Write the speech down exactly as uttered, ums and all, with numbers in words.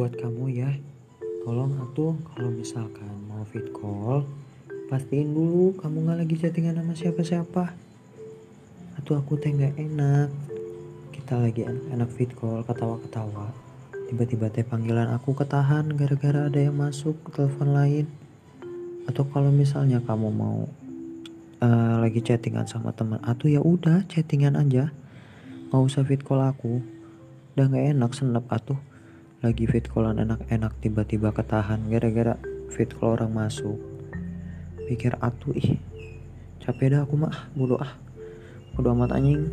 buat kamu ya. Tolong atuh kalau misalkan mau fit call, pastiin dulu kamu gak lagi chattingan sama siapa-siapa. Atuh aku teh gak enak. Kita lagi anak fit call ketawa-ketawa, tiba-tiba teh panggilan aku ketahan gara-gara ada yang masuk ke telepon lain. Atau kalau misalnya kamu mau uh, lagi chattingan sama teman, atuh ya udah chattingan aja, gak usah fit call aku. Udah gak enak senep atuh, lagi fit callan enak-enak tiba-tiba ketahan gara-gara fit call orang masuk. Pikir atuh, ih capek dah aku mah, bodoh ah, bodoh amat anjing.